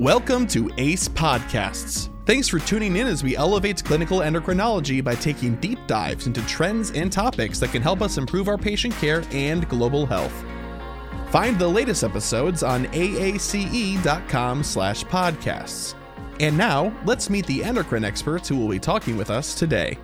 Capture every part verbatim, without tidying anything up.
Welcome to ACE Podcasts. Thanks for tuning in as we elevate clinical endocrinology by taking deep dives into trends and topics that can help us improve our patient care and global health. Find the latest episodes on A A C E dot com slash podcasts. And now, let's meet the endocrine experts who will be talking with us today.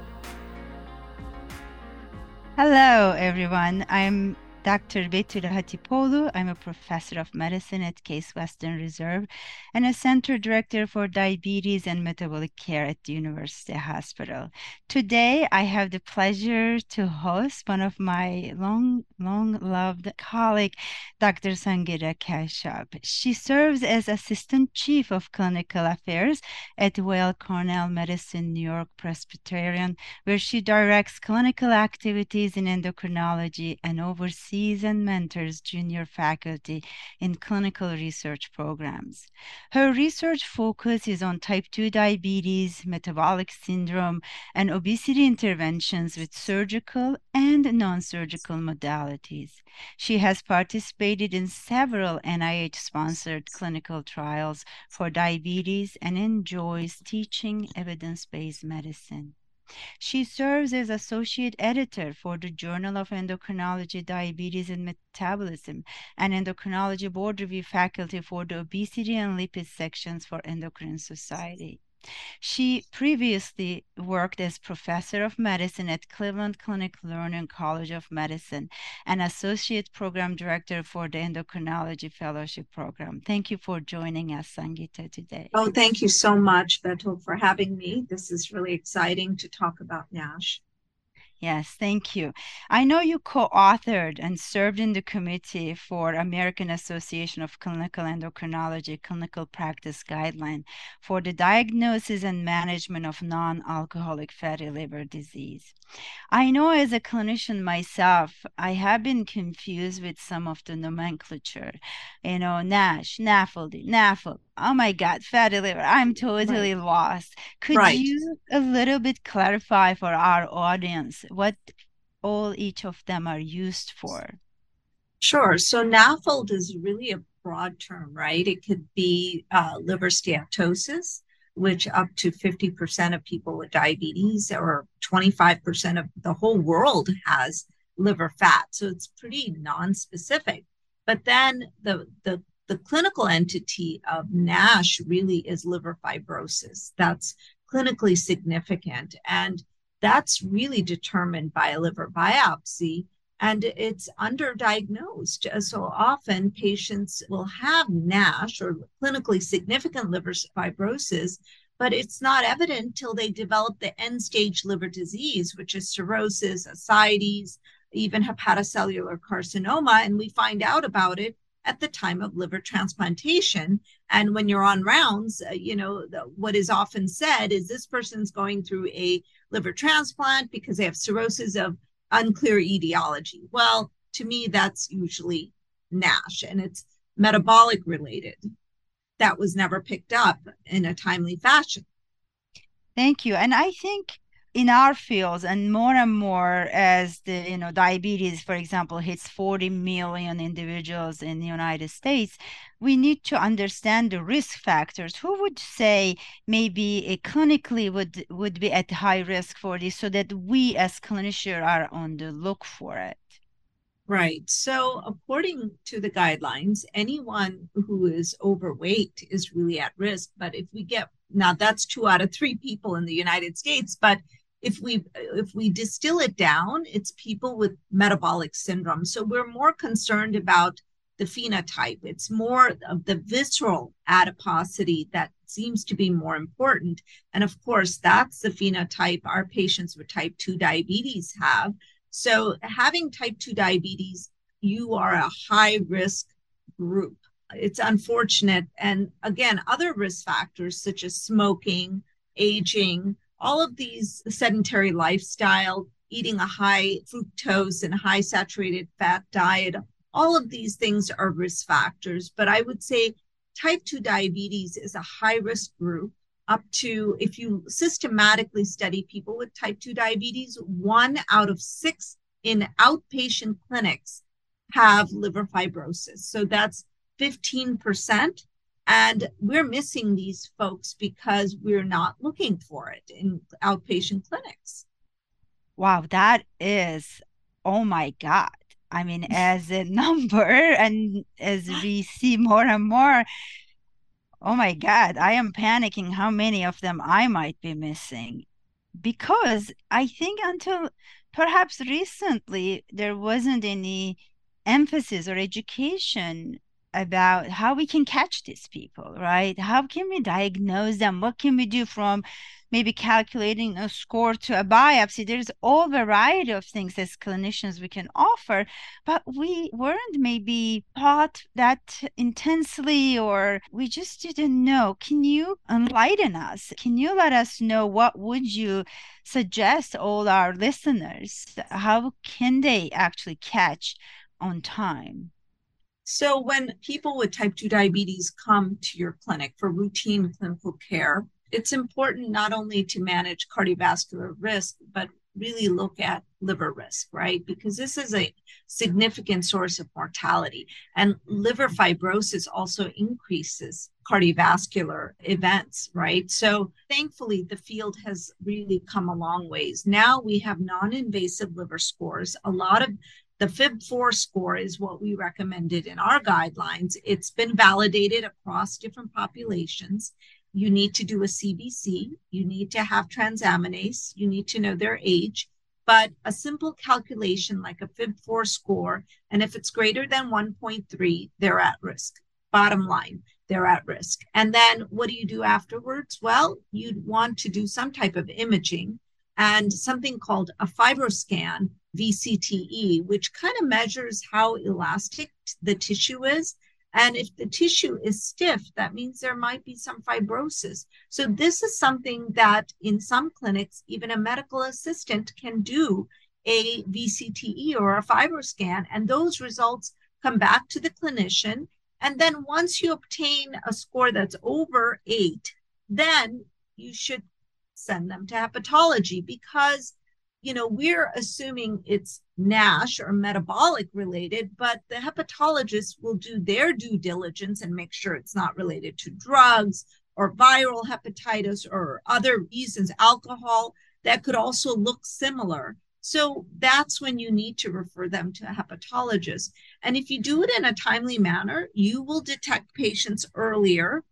Hello, everyone. I'm Doctor Betul Hatipoglu. I'm a professor of medicine at Case Western Reserve and a center director for diabetes and metabolic care at the University Hospital. Today, I have the pleasure to host one of my long, long-loved colleague, Doctor Sangeeta Kashyap. She serves as assistant chief of clinical affairs at Weill Cornell Medicine, New York-Presbyterian, where she directs clinical activities in endocrinology and oversees and mentors junior faculty in clinical research programs. Her research focus is on type two diabetes, metabolic syndrome, and obesity interventions with surgical and non-surgical modalities. She has participated in several N I H-sponsored clinical trials for diabetes and enjoys teaching evidence-based medicine. She serves as associate editor for the Journal of Endocrinology, Diabetes and Metabolism, and Endocrinology Board Review Faculty for the Obesity and Lipid sections for Endocrine Society. She previously worked as professor of medicine at Cleveland Clinic Lerner College of Medicine and associate program director for the endocrinology fellowship program. Thank you for joining us, Sangeeta, today. Oh, thank you so much, Betul, for having me. This is really exciting to talk about NASH. Yes, thank you. I know you co-authored and served in the committee for American Association of Clinical Endocrinology Clinical Practice Guideline for the diagnosis and management of non-alcoholic fatty liver disease. I know as a clinician myself, I have been confused with some of the nomenclature. You know, NASH, N A F L D, N A F L. Oh my God, fatty liver. I'm totally right. lost. Could right. you a little bit clarify for our audience what all each of them are used for? Sure. So N A F L D is really a broad term, right? It could be uh, liver steatosis, which up to fifty percent of people with diabetes or twenty-five percent of the whole world has liver fat. So it's pretty non-specific. But then the the The clinical entity of NASH really is liver fibrosis. That's clinically significant. And that's really determined by a liver biopsy. And it's underdiagnosed. So often patients will have NASH or clinically significant liver fibrosis, but it's not evident till they develop the end-stage liver disease, which is cirrhosis, ascites, even hepatocellular carcinoma. And we find out about it at the time of liver transplantation. And when you're on rounds, uh, you know, the, what is often said is this person's going through a liver transplant because they have cirrhosis of unclear etiology. Well, to me, that's usually NASH and it's metabolic related. That was never picked up in a timely fashion. Thank you. And I think in our fields, and more and more as the, you know, diabetes, for example, hits forty million individuals in the United States, we need to understand the risk factors. Who would say maybe a clinically would, would be at high risk for this so that we as clinicians are on the look for it? Right. So according to the guidelines, anyone who is overweight is really at risk. But if we get, now that's two out of three people in the United States, but If we if we distill it down, it's people with metabolic syndrome. So we're more concerned about the phenotype. It's more of the visceral adiposity that seems to be more important. And of course, that's the phenotype our patients with type two diabetes have. So having type two diabetes, you are a high-risk group. It's unfortunate. And again, other risk factors such as smoking, aging, all of these sedentary lifestyle, eating a high fructose and high saturated fat diet, all of these things are risk factors. But I would say type two diabetes is a high risk group up to, if you systematically study people with type two diabetes, one out of six in outpatient clinics have liver fibrosis. So that's fifteen percent And we're missing these folks because we're not looking for it in outpatient clinics. Wow, that is, oh my God. I mean, as a number and as we see more and more, oh my God, I am panicking how many of them I might be missing. Because I think until perhaps recently, there wasn't any emphasis or education about how we can catch these people, right? How can we diagnose them? What can we do from maybe calculating a score to a biopsy? There's all variety of things as clinicians we can offer, but we weren't maybe taught that intensely, or we just didn't know. Can you enlighten us? Can you let us know what would you suggest all our listeners? How can they actually catch on time? So when people with type two diabetes come to your clinic for routine clinical care, it's important not only to manage cardiovascular risk, but really look at liver risk, right? Because this is a significant source of mortality. And liver fibrosis also increases cardiovascular events, right? So thankfully, the field has really come a long ways. Now we have non-invasive liver scores. A lot of the F I B four score is what we recommended in our guidelines. It's been validated across different populations. You need to do a C B C. You need to have transaminase. You need to know their age. But a simple calculation like a F I B four score, and if it's greater than one point three, they're at risk. Bottom line, they're at risk. And then what do you do afterwards? Well, you'd want to do some type of imaging and something called a FibroScan, V C T E, which kind of measures how elastic the tissue is. And if the tissue is stiff, that means there might be some fibrosis. So this is something that in some clinics, even a medical assistant can do a V C T E or a FibroScan, and those results come back to the clinician. And then once you obtain a score that's over eight, then you should send them to hepatology, because you know, we're assuming it's NASH or metabolic related, but the hepatologists will do their due diligence and make sure it's not related to drugs or viral hepatitis or other reasons, alcohol, that could also look similar. So that's when you need to refer them to a hepatologist. And if you do it in a timely manner, you will detect patients earlier.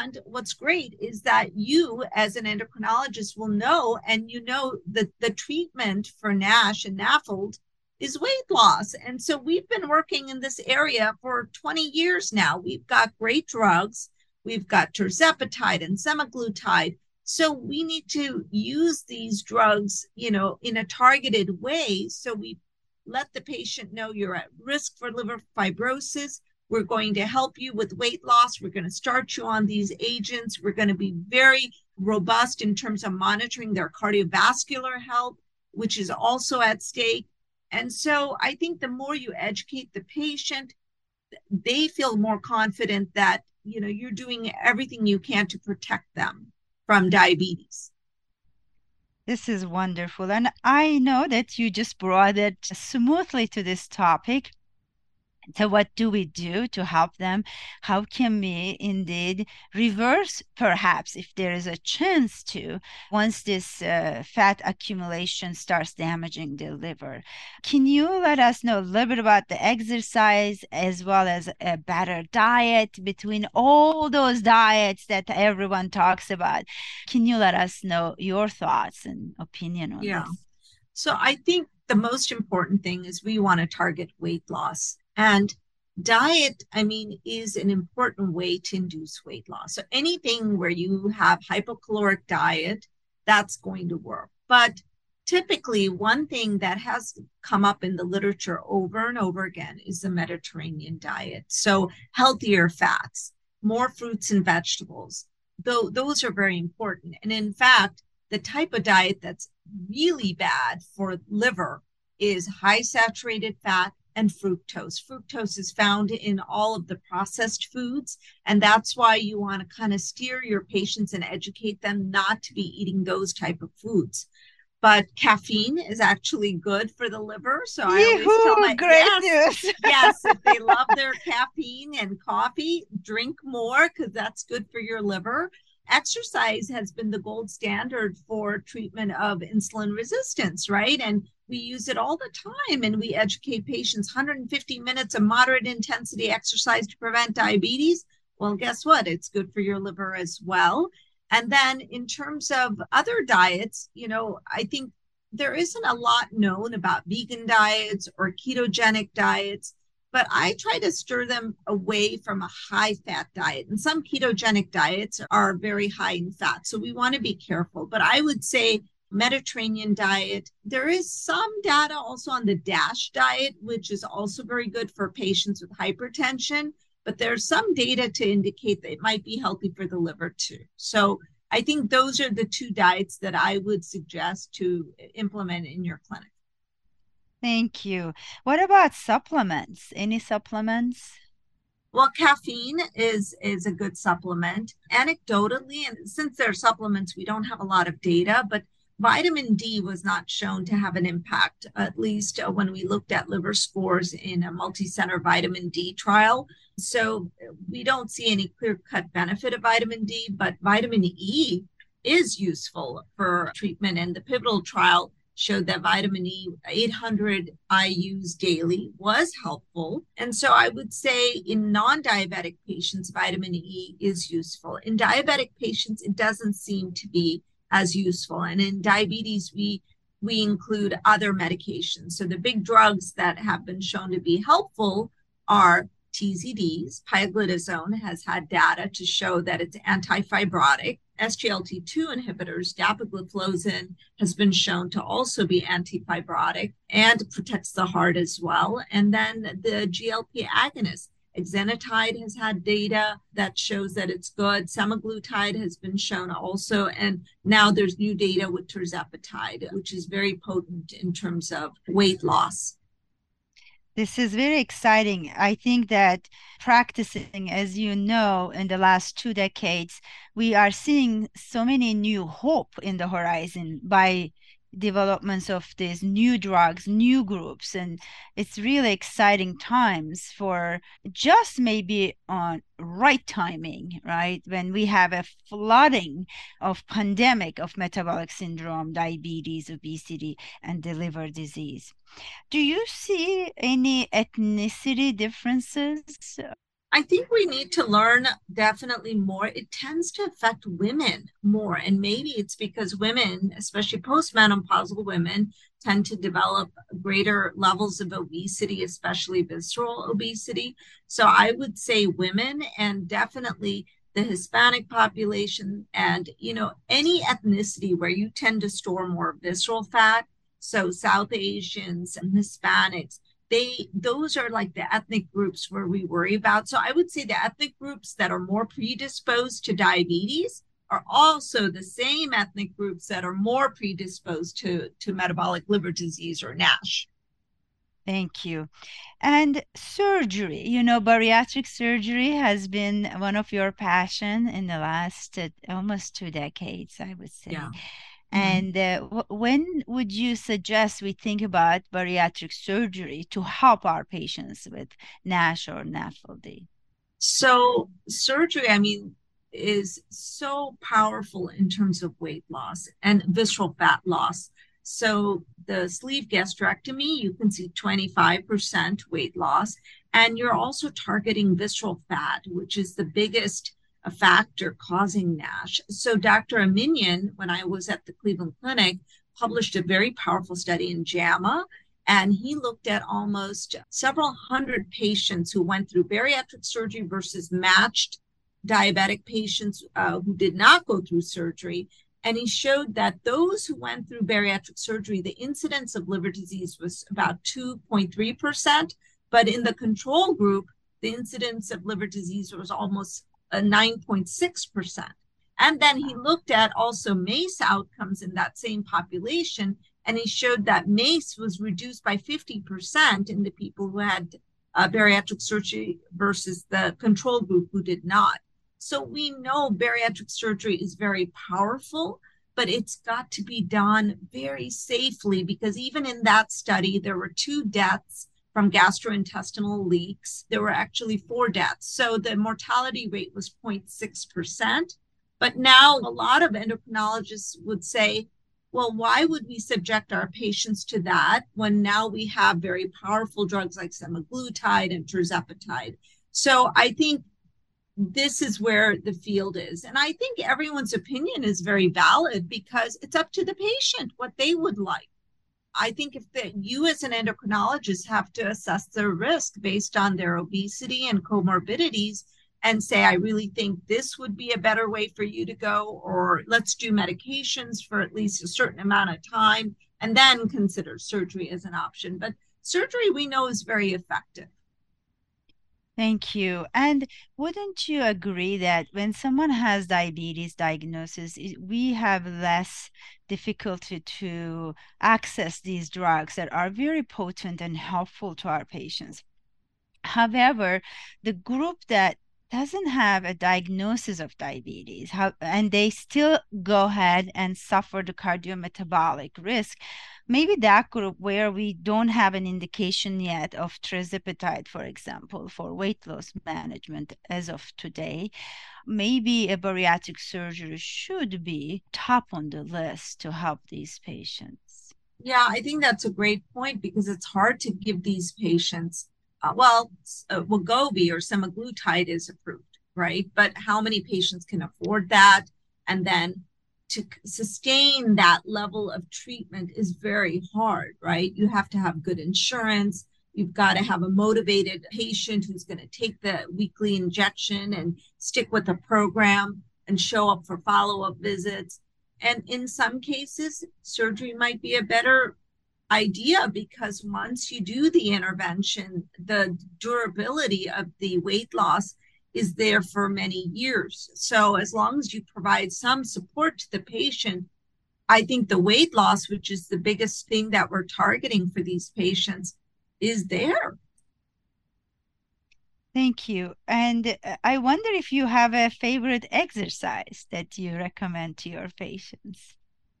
And what's great is that you, as an endocrinologist, will know, and you know that the treatment for NASH and NAFLD is weight loss. And so we've been working in this area for twenty years now. We've got great drugs. We've got tirzepatide and semaglutide. So we need to use these drugs, you know, in a targeted way. So we let the patient know you're at risk for liver fibrosis. We're going to help you with weight loss. We're going to start you on these agents. We're going to be very robust in terms of monitoring their cardiovascular health, which is also at stake. And so I think the more you educate the patient, they feel more confident that, you know, you're doing everything you can to protect them from diabetes. This is wonderful. And I know that you just brought it smoothly to this topic. So what do we do to help them? How can we indeed reverse, perhaps, if there is a chance to, once this uh, fat accumulation starts damaging the liver? Can you let us know a little bit about the exercise as well as a better diet between all those diets that everyone talks about? Can you let us know your thoughts and opinion on yeah. this? So I think the most important thing is we want to target weight loss. And diet, I mean, is an important way to induce weight loss. So anything where you have hypocaloric diet, that's going to work. But typically, one thing that has come up in the literature over and over again is the Mediterranean diet. So healthier fats, more fruits and vegetables, though those are very important. And in fact, the type of diet that's really bad for liver is high saturated fat and fructose. Fructose is found in all of the processed foods, and that's why you want to kind of steer your patients and educate them not to be eating those type of foods. but caffeine is actually good for the liver. So I Yee-hoo, always tell my guests, yes, yes, if they love their caffeine and coffee, drink more because that's good for your liver. Exercise has been the gold standard for treatment of insulin resistance, right? And we use it all the time, and we educate patients one hundred fifty minutes of moderate intensity exercise to prevent diabetes. Well, guess what? It's good for your liver as well. And then in terms of other diets, you know, I think there isn't a lot known about vegan diets or ketogenic diets, but I try to stir them away from a high-fat diet. And some ketogenic diets are very high in fat, so we want to be careful. But I would say Mediterranean diet. There is some data also on the DASH diet, which is also very good for patients with hypertension, but there's some data to indicate that it might be healthy for the liver too. So I think those are the two diets that I would suggest to implement in your clinic. Thank you. What about supplements? Any supplements? Well, caffeine is, is a good supplement. Anecdotally, and since they're supplements, we don't have a lot of data, but vitamin D was not shown to have an impact, at least uh, when we looked at liver scores in a multi-center vitamin D trial. So we don't see any clear-cut benefit of vitamin D, but vitamin E is useful for treatment. And the pivotal trial showed that vitamin E, eight hundred I U's daily, was helpful. And so I would say in non-diabetic patients, vitamin E is useful. In diabetic patients, it doesn't seem to be as useful. And in diabetes, we we include other medications. So the big drugs that have been shown to be helpful are T Z Ds. Pioglitazone has had data to show that it's antifibrotic. S G L T two inhibitors, dapagliflozin, has been shown to also be antifibrotic and protects the heart as well. And then the G L P agonist, exenatide, has had data that shows that it's good. Semaglutide has been shown also. And now there's new data with tirzepatide, which is very potent in terms of weight loss. This is very exciting. I think that practicing, as you know, in the last two decades, we are seeing so many new hope in the horizon by developments of these new drugs, new groups, and it's really exciting times for just maybe on right timing, right? When we have a flooding of pandemic of metabolic syndrome, diabetes, obesity, and the liver disease. Do you see any ethnicity differences? I think we need to learn definitely more. It tends to affect women more. And maybe it's because women, especially postmenopausal women, tend to develop greater levels of obesity, especially visceral obesity. So I would say women and definitely the Hispanic population and, you know, any ethnicity where you tend to store more visceral fat. So South Asians and Hispanics. They, those are like the ethnic groups where we worry about. So I would say the ethnic groups that are more predisposed to diabetes are also the same ethnic groups that are more predisposed to, to metabolic liver disease or NASH. Thank you. And surgery, you know, bariatric surgery has been one of your passion in the last uh, almost two decades, I would say. Yeah. And uh, w- when would you suggest we think about bariatric surgery to help our patients with NASH or N A F L D? So surgery, I mean, is so powerful in terms of weight loss and visceral fat loss. So the sleeve gastrectomy, you can see twenty-five percent weight loss. And you're also targeting visceral fat, which is the biggest a factor causing NASH. So Doctor Aminian, when I was at the Cleveland Clinic, published a very powerful study in JAMA, and he looked at almost several hundred patients who went through bariatric surgery versus matched diabetic patients uh, who did not go through surgery. And he showed that those who went through bariatric surgery, the incidence of liver disease was about two point three percent, but in the control group, the incidence of liver disease was almost nine point six percent. And then he looked at also MACE outcomes in that same population, and he showed that MACE was reduced by fifty percent in the people who had uh, bariatric surgery versus the control group who did not. So we know bariatric surgery is very powerful, but it's got to be done very safely, because even in that study, there were two deaths from gastrointestinal leaks. There were actually four deaths. So the mortality rate was zero point six percent. But now a lot of endocrinologists would say, well, why would we subject our patients to that when now we have very powerful drugs like semaglutide and tirzepatide? So I think this is where the field is. And I think everyone's opinion is very valid because it's up to the patient what they would like. I think if the, you as an endocrinologist have to assess their risk based on their obesity and comorbidities and say, I really think this would be a better way for you to go, or let's do medications for at least a certain amount of time, and then consider surgery as an option. But surgery, we know, is very effective. Thank you. And wouldn't you agree that when someone has diabetes diagnosis, we have less difficulty to access these drugs that are very potent and helpful to our patients? However, the group that doesn't have a diagnosis of diabetes, how, and they still go ahead and suffer the cardiometabolic risk, maybe that group where we don't have an indication yet of tirzepatide, for example, for weight loss management as of today, maybe a bariatric surgery should be top on the list to help these patients. Yeah, I think that's a great point, because it's hard to give these patients Uh, well, uh, Wegovy or semaglutide is approved, right? But how many patients can afford that? And then to c- sustain that level of treatment is very hard, right? You have to have good insurance. You've got to have a motivated patient who's going to take the weekly injection and stick with the program and show up for follow-up visits. And in some cases, surgery might be a better idea, because once you do the intervention, the durability of the weight loss is there for many years. So as long as you provide some support to the patient, I think the weight loss, which is the biggest thing that we're targeting for these patients, is there. Thank you. And I wonder if you have a favorite exercise that you recommend to your patients.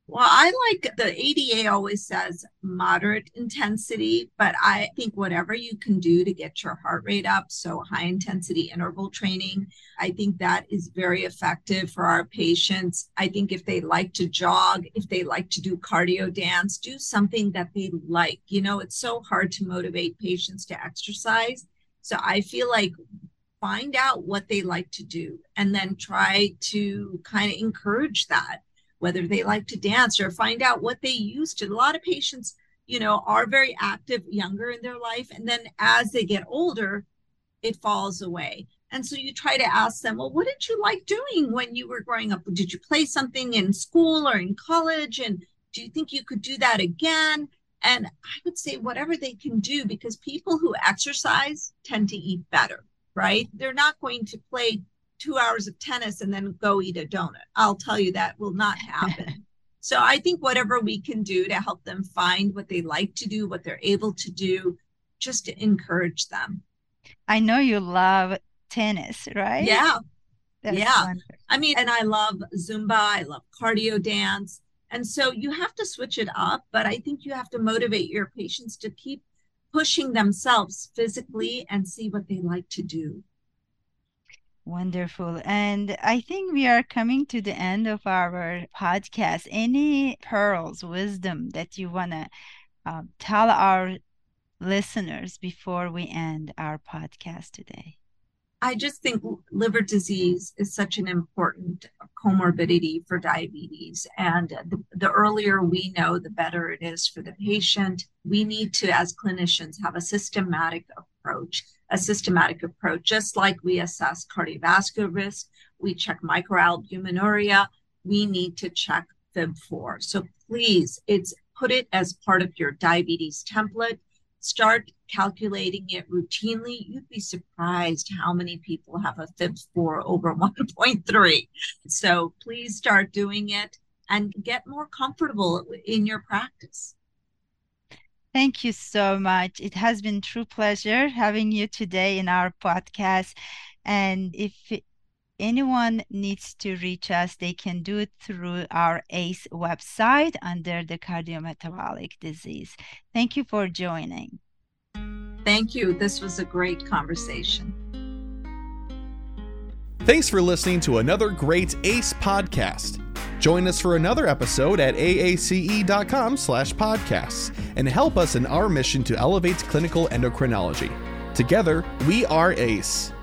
Well, I like the A D A always says moderate intensity, but I think whatever you can do to get your heart rate up, so high intensity interval training, I think that is very effective for our patients. I think if they like to jog, if they like to do cardio dance, do something that they like. You know, it's so hard to motivate patients to exercise. So I feel like find out what they like to do and then try to kind of encourage that, whether they like to dance or find out what they used to. A lot of patients, you know, are very active younger in their life. And then as they get older, it falls away. And so you try to ask them, well, what did you like doing when you were growing up? Did you play something in school or in college? And do you think you could do that again? And I would say whatever they can do, because people who exercise tend to eat better, right? They're not going to play two hours of tennis and then go eat a donut. I'll tell you, that will not happen. So I think whatever we can do to help them find what they like to do, what they're able to do, just to encourage them. I know you love tennis, right? Yeah. That's yeah. Wonderful. I mean, and I love Zumba. I love cardio dance. And so you have to switch it up, but I think you have to motivate your patients to keep pushing themselves physically and see what they like to do. Wonderful. And I think we are coming to the end of our podcast. Any pearls, wisdom that you want to uh, tell our listeners before we end our podcast today? I just think liver disease is such an important comorbidity for diabetes. And the, the earlier we know, the better it is for the patient. We need to, as clinicians, have a systematic approach. A systematic approach, just like we assess cardiovascular risk, we check microalbuminuria, we need to check F I B four. So please, it's put it as part of your diabetes template. Start calculating it routinely. You'd be surprised how many people have a F I B four over one point three. So please start doing it and get more comfortable in your practice. Thank you so much. It has been a true pleasure having you today in our podcast. And if anyone needs to reach us, they can do it through our A C E website under the cardiometabolic disease. Thank you for joining. Thank you. This was a great conversation. Thanks for listening to another great A C E podcast. Join us for another episode at A A C E dot com slash podcasts and help us in our mission to elevate clinical endocrinology. Together, we are A C E.